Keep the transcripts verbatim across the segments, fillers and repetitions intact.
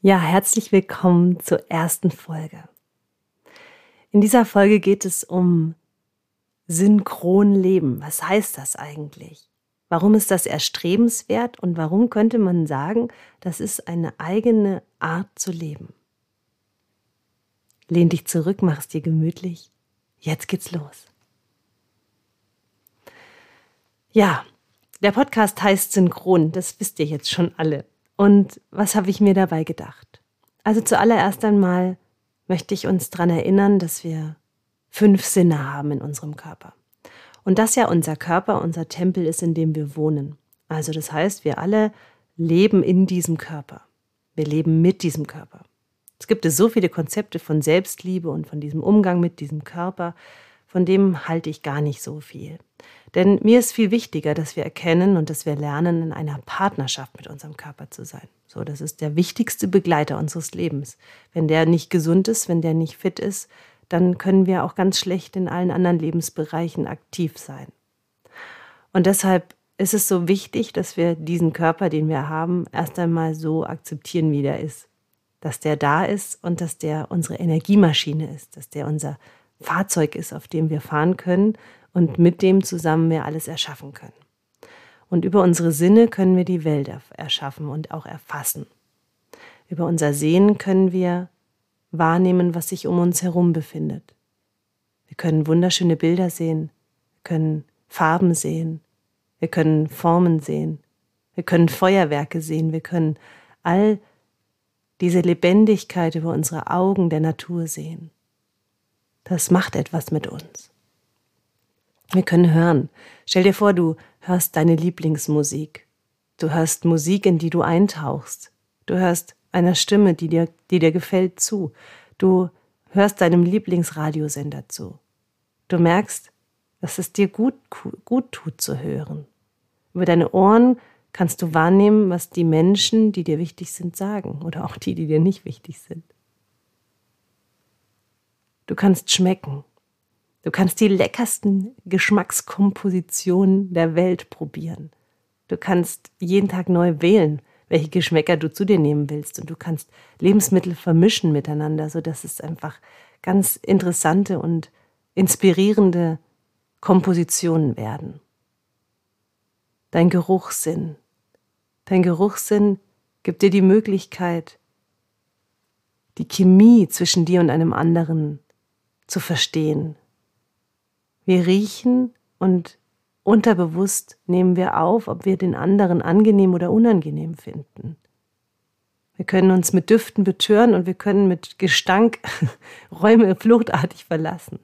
Ja, herzlich willkommen zur ersten Folge. In dieser Folge geht es um synchron Leben. Was heißt das eigentlich? Warum ist das erstrebenswert und warum könnte man sagen, das ist eine eigene Art zu leben? Lehn dich zurück, mach es dir gemütlich. Jetzt geht's los. Ja, der Podcast heißt Synchron, das wisst ihr jetzt schon alle. Und was habe ich mir dabei gedacht? Also zuallererst einmal möchte ich uns daran erinnern, dass wir fünf Sinne haben in unserem Körper. Und dass ja unser Körper, unser Tempel ist, in dem wir wohnen. Also das heißt, wir alle leben in diesem Körper. Wir leben mit diesem Körper. Es gibt so viele Konzepte von Selbstliebe und von diesem Umgang mit diesem Körper, von dem halte ich gar nicht so viel. Denn mir ist viel wichtiger, dass wir erkennen und dass wir lernen, in einer Partnerschaft mit unserem Körper zu sein. So, das ist der wichtigste Begleiter unseres Lebens. Wenn der nicht gesund ist, wenn der nicht fit ist, dann können wir auch ganz schlecht in allen anderen Lebensbereichen aktiv sein. Und deshalb ist es so wichtig, dass wir diesen Körper, den wir haben, erst einmal so akzeptieren, wie der ist. Dass der da ist und dass der unsere Energiemaschine ist, dass der unser Fahrzeug ist, auf dem wir fahren können und mit dem zusammen wir alles erschaffen können. Und über unsere Sinne können wir die Welt erschaffen und auch erfassen. Über unser Sehen können wir wahrnehmen, was sich um uns herum befindet. Wir können wunderschöne Bilder sehen, wir können Farben sehen, wir können Formen sehen, wir können Feuerwerke sehen, wir können all diese Lebendigkeit über unsere Augen der Natur sehen. Das macht etwas mit uns. Wir können hören. Stell dir vor, du hörst deine Lieblingsmusik. Du hörst Musik, in die du eintauchst. Du hörst einer Stimme, die dir, die dir gefällt, zu. Du hörst deinem Lieblingsradiosender zu. Du merkst, dass es dir gut, gut tut zu hören. Über deine Ohren kannst du wahrnehmen, was die Menschen, die dir wichtig sind, sagen. Oder auch die, die dir nicht wichtig sind. Du kannst schmecken. Du kannst die leckersten Geschmackskompositionen der Welt probieren. Du kannst jeden Tag neu wählen, welche Geschmäcker du zu dir nehmen willst. Und du kannst Lebensmittel vermischen miteinander, sodass es einfach ganz interessante und inspirierende Kompositionen werden. Dein Geruchssinn. Dein Geruchssinn gibt dir die Möglichkeit, die Chemie zwischen dir und einem anderen zu verstehen. Wir riechen und unterbewusst nehmen wir auf, ob wir den anderen angenehm oder unangenehm finden. Wir können uns mit Düften betören und wir können mit Gestank Räume fluchtartig verlassen.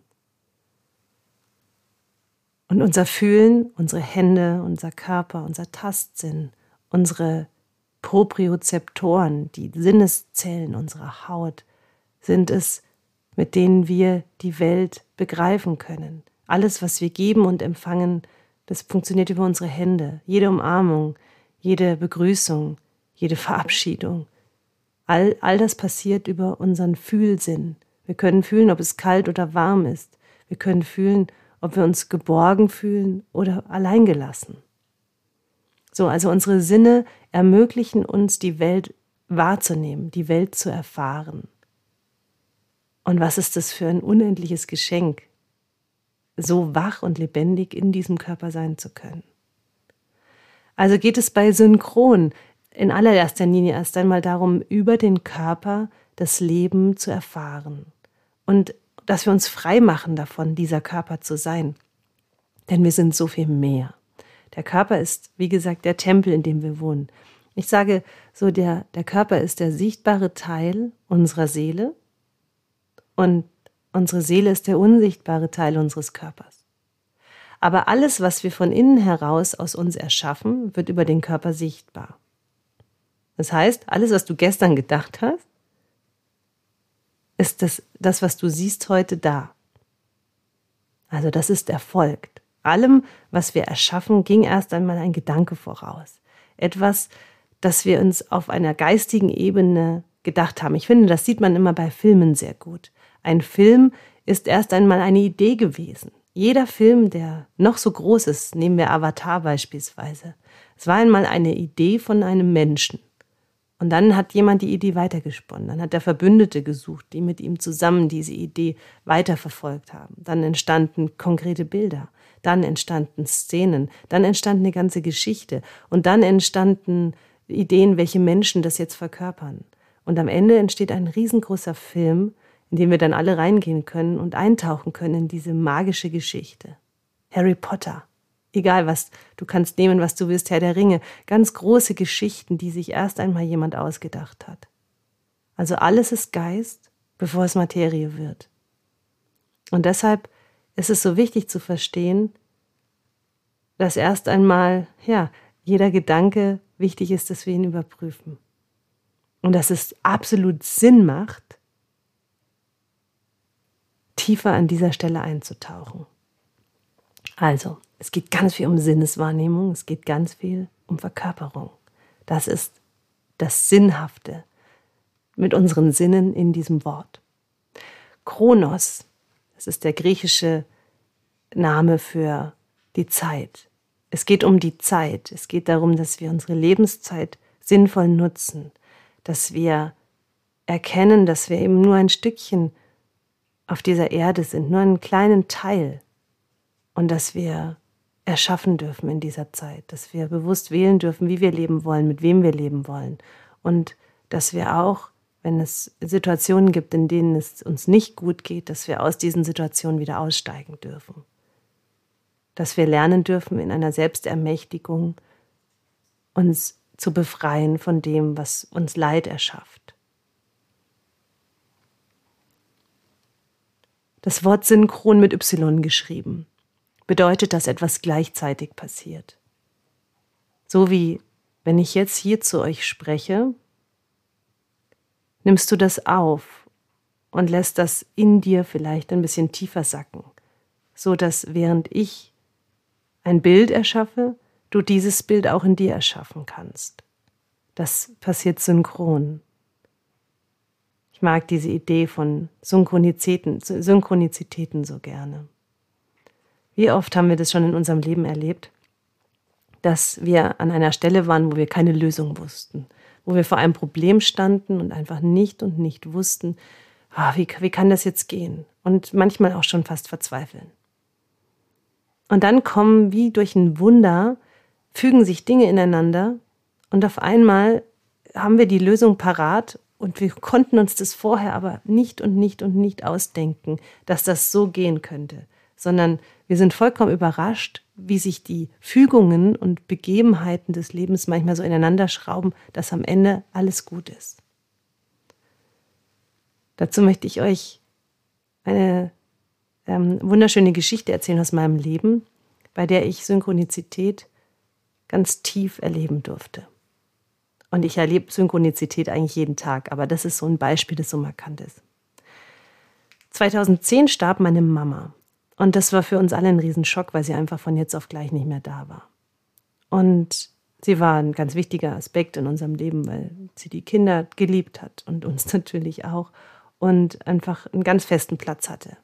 Und unser Fühlen, unsere Hände, unser Körper, unser Tastsinn, unsere Propriozeptoren, die Sinneszellen unserer Haut, sind es, mit denen wir die Welt begreifen können. Alles, was wir geben und empfangen, das funktioniert über unsere Hände. Jede Umarmung, jede Begrüßung, jede Verabschiedung. All, all das passiert über unseren Fühlsinn. Wir können fühlen, ob es kalt oder warm ist. Wir können fühlen, ob wir uns geborgen fühlen oder alleingelassen. So, also unsere Sinne ermöglichen uns, die Welt wahrzunehmen, die Welt zu erfahren. Und was ist das für ein unendliches Geschenk, so wach und lebendig in diesem Körper sein zu können. Also geht es bei Synchron in allererster Linie erst einmal darum, über den Körper das Leben zu erfahren und dass wir uns frei machen davon, dieser Körper zu sein. Denn wir sind so viel mehr. Der Körper ist, wie gesagt, der Tempel, in dem wir wohnen. Ich sage so, der, der Körper ist der sichtbare Teil unserer Seele und unsere Seele ist der unsichtbare Teil unseres Körpers. Aber alles, was wir von innen heraus aus uns erschaffen, wird über den Körper sichtbar. Das heißt, alles, was du gestern gedacht hast, ist das, das was du siehst heute da. Also das ist erfolgt. Allem, was wir erschaffen, ging erst einmal ein Gedanke voraus. Etwas, das wir uns auf einer geistigen Ebene gedacht haben. Ich finde, das sieht man immer bei Filmen sehr gut. Ein Film ist erst einmal eine Idee gewesen. Jeder Film, der noch so groß ist, nehmen wir Avatar beispielsweise, es war einmal eine Idee von einem Menschen. Und dann hat jemand die Idee weitergesponnen. Dann hat er Verbündete gesucht, die mit ihm zusammen diese Idee weiterverfolgt haben. Dann entstanden konkrete Bilder. Dann entstanden Szenen. Dann entstand eine ganze Geschichte. Und dann entstanden Ideen, welche Menschen das jetzt verkörpern. Und am Ende entsteht ein riesengroßer Film, in den wir dann alle reingehen können und eintauchen können in diese magische Geschichte. Harry Potter. Egal was, du kannst nehmen, was du willst, Herr der Ringe. Ganz große Geschichten, die sich erst einmal jemand ausgedacht hat. Also alles ist Geist, bevor es Materie wird. Und deshalb ist es so wichtig zu verstehen, dass erst einmal, ja, jeder Gedanke wichtig ist, dass wir ihn überprüfen. Und dass es absolut Sinn macht, tiefer an dieser Stelle einzutauchen. Also, es geht ganz viel um Sinneswahrnehmung, es geht ganz viel um Verkörperung. Das ist das Sinnhafte mit unseren Sinnen in diesem Wort. Chronos, das ist der griechische Name für die Zeit. Es geht um die Zeit, es geht darum, dass wir unsere Lebenszeit sinnvoll nutzen, dass wir erkennen, dass wir eben nur ein Stückchen auf dieser Erde sind, nur einen kleinen Teil. Und dass wir erschaffen dürfen in dieser Zeit, dass wir bewusst wählen dürfen, wie wir leben wollen, mit wem wir leben wollen. Und dass wir auch, wenn es Situationen gibt, in denen es uns nicht gut geht, dass wir aus diesen Situationen wieder aussteigen dürfen. Dass wir lernen dürfen, in einer Selbstermächtigung uns zu befreien von dem, was uns Leid erschafft. Das Wort Synchron mit Y geschrieben bedeutet, dass etwas gleichzeitig passiert. So wie, wenn ich jetzt hier zu euch spreche, nimmst du das auf und lässt das in dir vielleicht ein bisschen tiefer sacken, so dass während ich ein Bild erschaffe, du dieses Bild auch in dir erschaffen kannst. Das passiert synchron. Ich mag diese Idee von Synchronizitäten, Synchronizitäten so gerne. Wie oft haben wir das schon in unserem Leben erlebt, dass wir an einer Stelle waren, wo wir keine Lösung wussten, wo wir vor einem Problem standen und einfach nicht und nicht wussten, oh, wie, wie kann das jetzt gehen? Und manchmal auch schon fast verzweifeln. Und dann kommen, wie durch ein Wunder, fügen sich Dinge ineinander und auf einmal haben wir die Lösung parat. Und wir konnten uns das vorher aber nicht und nicht und nicht ausdenken, dass das so gehen könnte. Sondern wir sind vollkommen überrascht, wie sich die Fügungen und Begebenheiten des Lebens manchmal so ineinander schrauben, dass am Ende alles gut ist. Dazu möchte ich euch eine ähm, wunderschöne Geschichte erzählen aus meinem Leben, bei der ich Synchronizität ganz tief erleben durfte. Und ich erlebe Synchronizität eigentlich jeden Tag, aber das ist so ein Beispiel, das so markant ist. zweitausendzehn starb meine Mama. Und das war für uns alle ein Riesenschock, weil sie einfach von jetzt auf gleich nicht mehr da war. Und sie war ein ganz wichtiger Aspekt in unserem Leben, weil sie die Kinder geliebt hat und uns natürlich auch und einfach einen ganz festen Platz hatte.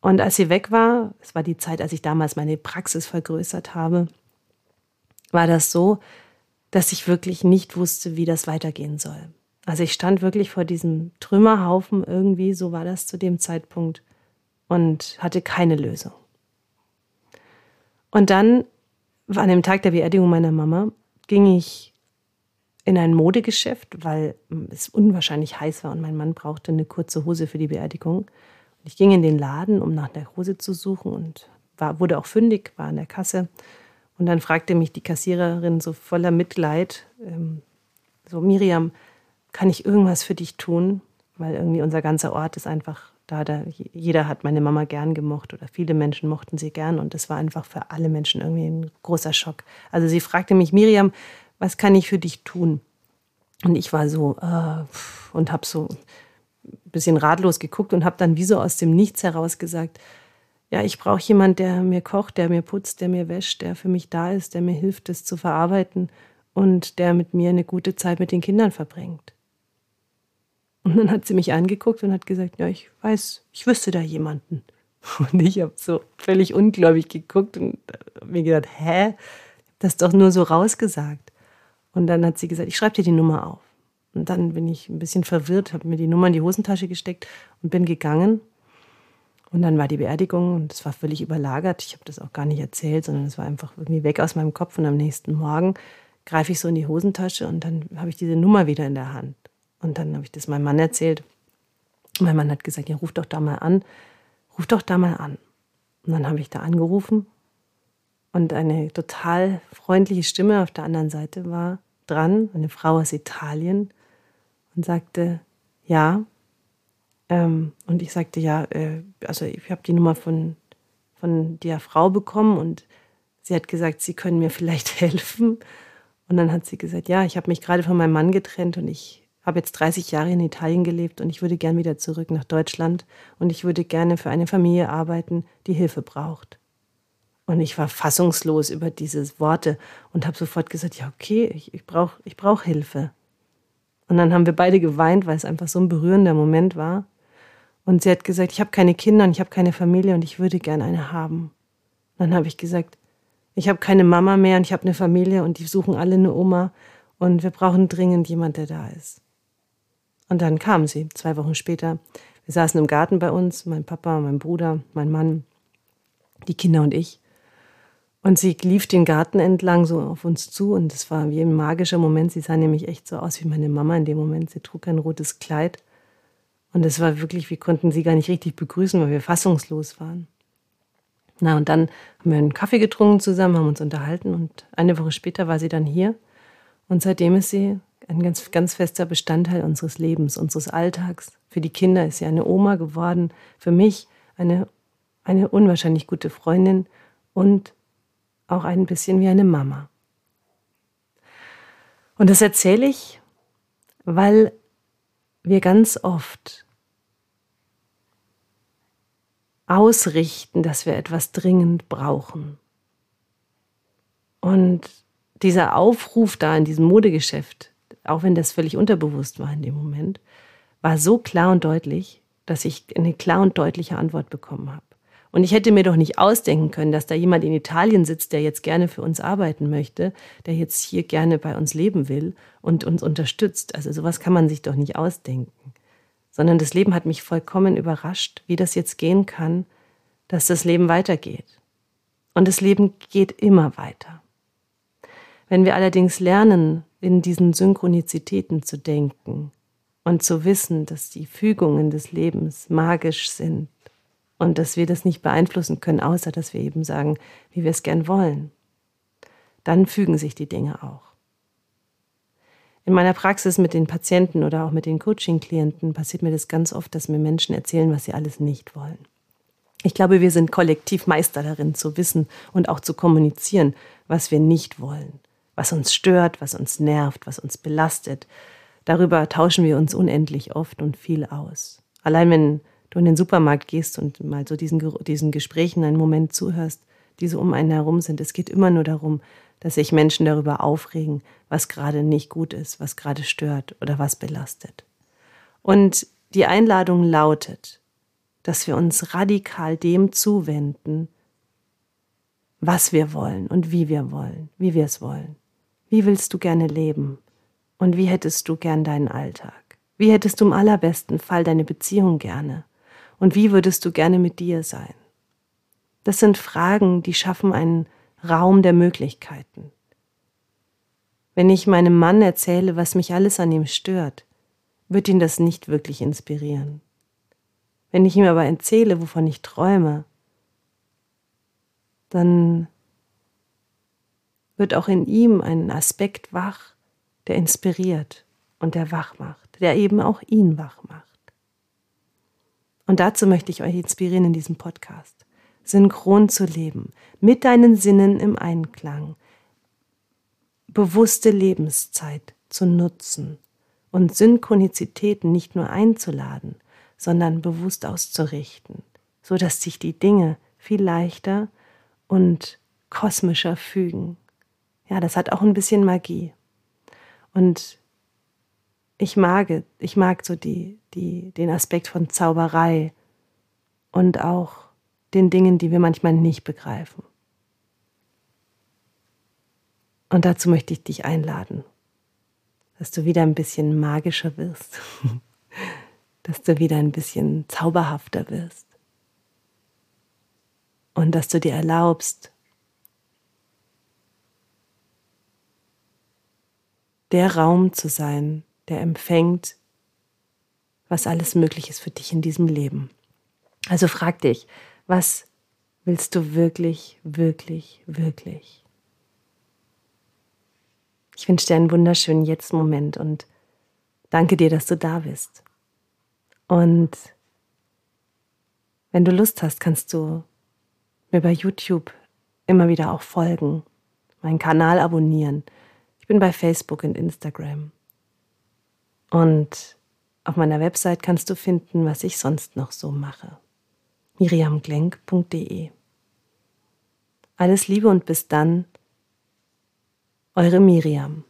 Und als sie weg war, es war die Zeit, als ich damals meine Praxis vergrößert habe, war das so, dass ich wirklich nicht wusste, wie das weitergehen soll. Also ich stand wirklich vor diesem Trümmerhaufen irgendwie, so war das zu dem Zeitpunkt, und hatte keine Lösung. Und dann, an dem Tag der Beerdigung meiner Mama, ging ich in ein Modegeschäft, weil es unwahrscheinlich heiß war und mein Mann brauchte eine kurze Hose für die Beerdigung. Und ich ging in den Laden, um nach der Hose zu suchen, und war, wurde auch fündig, war an der Kasse. Und dann fragte mich die Kassiererin so voller Mitleid, ähm, so Miriam, kann ich irgendwas für dich tun? Weil irgendwie unser ganzer Ort ist einfach, Da, da, jeder hat meine Mama gern gemocht oder viele Menschen mochten sie gern und das war einfach für alle Menschen irgendwie ein großer Schock. Also sie fragte mich, Miriam, was kann ich für dich tun? Und ich war so äh, und habe so ein bisschen ratlos geguckt und habe dann wie so aus dem Nichts heraus gesagt, ja, ich brauche jemanden, der mir kocht, der mir putzt, der mir wäscht, der für mich da ist, der mir hilft, das zu verarbeiten und der mit mir eine gute Zeit mit den Kindern verbringt. Und dann hat sie mich angeguckt und hat gesagt, ja, ich weiß, ich wüsste da jemanden. Und ich habe so völlig ungläubig geguckt und mir gedacht, hä? Das ist doch nur so rausgesagt. Und dann hat sie gesagt, ich schreibe dir die Nummer auf. Und dann bin ich ein bisschen verwirrt, habe mir die Nummer in die Hosentasche gesteckt und bin gegangen. Und dann war die Beerdigung und es war völlig überlagert. Ich habe das auch gar nicht erzählt, sondern es war einfach irgendwie weg aus meinem Kopf. Und am nächsten Morgen greife ich so in die Hosentasche und dann habe ich diese Nummer wieder in der Hand. Und dann habe ich das meinem Mann erzählt. Mein Mann hat gesagt, ja, ruf doch da mal an. Ruf doch da mal an. Und dann habe ich da angerufen. Und eine total freundliche Stimme auf der anderen Seite war dran, eine Frau aus Italien, und sagte, ja. Ähm, und ich sagte, ja, äh, also ich habe die Nummer von, von der Frau bekommen und sie hat gesagt, sie können mir vielleicht helfen. Und dann hat sie gesagt, ja, ich habe mich gerade von meinem Mann getrennt und ich habe jetzt dreißig Jahre in Italien gelebt und ich würde gern wieder zurück nach Deutschland und ich würde gerne für eine Familie arbeiten, die Hilfe braucht. Und ich war fassungslos über diese Worte und habe sofort gesagt, ja, okay, ich, ich brauche ich brauch Hilfe. Und dann haben wir beide geweint, weil es einfach so ein berührender Moment war. Und sie hat gesagt, ich habe keine Kinder und ich habe keine Familie und ich würde gerne eine haben. Und dann habe ich gesagt, ich habe keine Mama mehr und ich habe eine Familie und die suchen alle eine Oma und wir brauchen dringend jemanden, der da ist. Und dann kam sie, zwei Wochen später. Wir saßen im Garten bei uns, mein Papa, mein Bruder, mein Mann, die Kinder und ich. Und sie lief den Garten entlang so auf uns zu und es war wie ein magischer Moment. Sie sah nämlich echt so aus wie meine Mama in dem Moment. Sie trug ein rotes Kleid und es war wirklich, wir konnten sie gar nicht richtig begrüßen, weil wir fassungslos waren. Na und dann haben wir einen Kaffee getrunken zusammen, haben uns unterhalten und eine Woche später war sie dann hier. Und seitdem ist sie ein ganz, ganz fester Bestandteil unseres Lebens, unseres Alltags. Für die Kinder ist sie eine Oma geworden, für mich eine, eine unwahrscheinlich gute Freundin und auch ein bisschen wie eine Mama. Und das erzähle ich, weil wir ganz oft ausrichten, dass wir etwas dringend brauchen. Und dieser Aufruf da in diesem Modegeschäft, auch wenn das völlig unterbewusst war in dem Moment, war so klar und deutlich, dass ich eine klar und deutliche Antwort bekommen habe. Und ich hätte mir doch nicht ausdenken können, dass da jemand in Italien sitzt, der jetzt gerne für uns arbeiten möchte, der jetzt hier gerne bei uns leben will und uns unterstützt. Also sowas kann man sich doch nicht ausdenken. Sondern das Leben hat mich vollkommen überrascht, wie das jetzt gehen kann, dass das Leben weitergeht. Und das Leben geht immer weiter. Wenn wir allerdings lernen, in diesen Synchronizitäten zu denken und zu wissen, dass die Fügungen des Lebens magisch sind, und dass wir das nicht beeinflussen können, außer dass wir eben sagen, wie wir es gern wollen. Dann fügen sich die Dinge auch. In meiner Praxis mit den Patienten oder auch mit den Coaching-Klienten passiert mir das ganz oft, dass mir Menschen erzählen, was sie alles nicht wollen. Ich glaube, wir sind kollektiv Meister darin, zu wissen und auch zu kommunizieren, was wir nicht wollen. Was uns stört, was uns nervt, was uns belastet. Darüber tauschen wir uns unendlich oft und viel aus. Allein wenn du in den Supermarkt gehst und mal so diesen, diesen Gesprächen einen Moment zuhörst, die so um einen herum sind. Es geht immer nur darum, dass sich Menschen darüber aufregen, was gerade nicht gut ist, was gerade stört oder was belastet. Und die Einladung lautet, dass wir uns radikal dem zuwenden, was wir wollen und wie wir wollen, wie wir es wollen. Wie willst du gerne leben und wie hättest du gern deinen Alltag? Wie hättest du im allerbesten Fall deine Beziehung gerne? Und wie würdest du gerne mit dir sein? Das sind Fragen, die schaffen einen Raum der Möglichkeiten. Wenn ich meinem Mann erzähle, was mich alles an ihm stört, wird ihn das nicht wirklich inspirieren. Wenn ich ihm aber erzähle, wovon ich träume, dann wird auch in ihm ein Aspekt wach, der inspiriert und der wach macht, der eben auch ihn wach macht. Und dazu möchte ich euch inspirieren in diesem Podcast. Synchron zu leben, mit deinen Sinnen im Einklang, bewusste Lebenszeit zu nutzen und Synchronizitäten nicht nur einzuladen, sondern bewusst auszurichten, sodass sich die Dinge viel leichter und kosmischer fügen. Ja, das hat auch ein bisschen Magie. Und ich mag, ich mag so die, die, den Aspekt von Zauberei und auch den Dingen, die wir manchmal nicht begreifen. Und dazu möchte ich dich einladen, dass du wieder ein bisschen magischer wirst, dass du wieder ein bisschen zauberhafter wirst und dass du dir erlaubst, der Raum zu sein, der empfängt, was alles möglich ist für dich in diesem Leben. Also frag dich, was willst du wirklich, wirklich, wirklich? Ich wünsche dir einen wunderschönen Jetzt-Moment und danke dir, dass du da bist. Und wenn du Lust hast, kannst du mir bei YouTube immer wieder auch folgen, meinen Kanal abonnieren. Ich bin bei Facebook und Instagram. Und auf meiner Website kannst du finden, was ich sonst noch so mache. Miriam Glenk punkt de. Alles Liebe und bis dann, eure Miriam.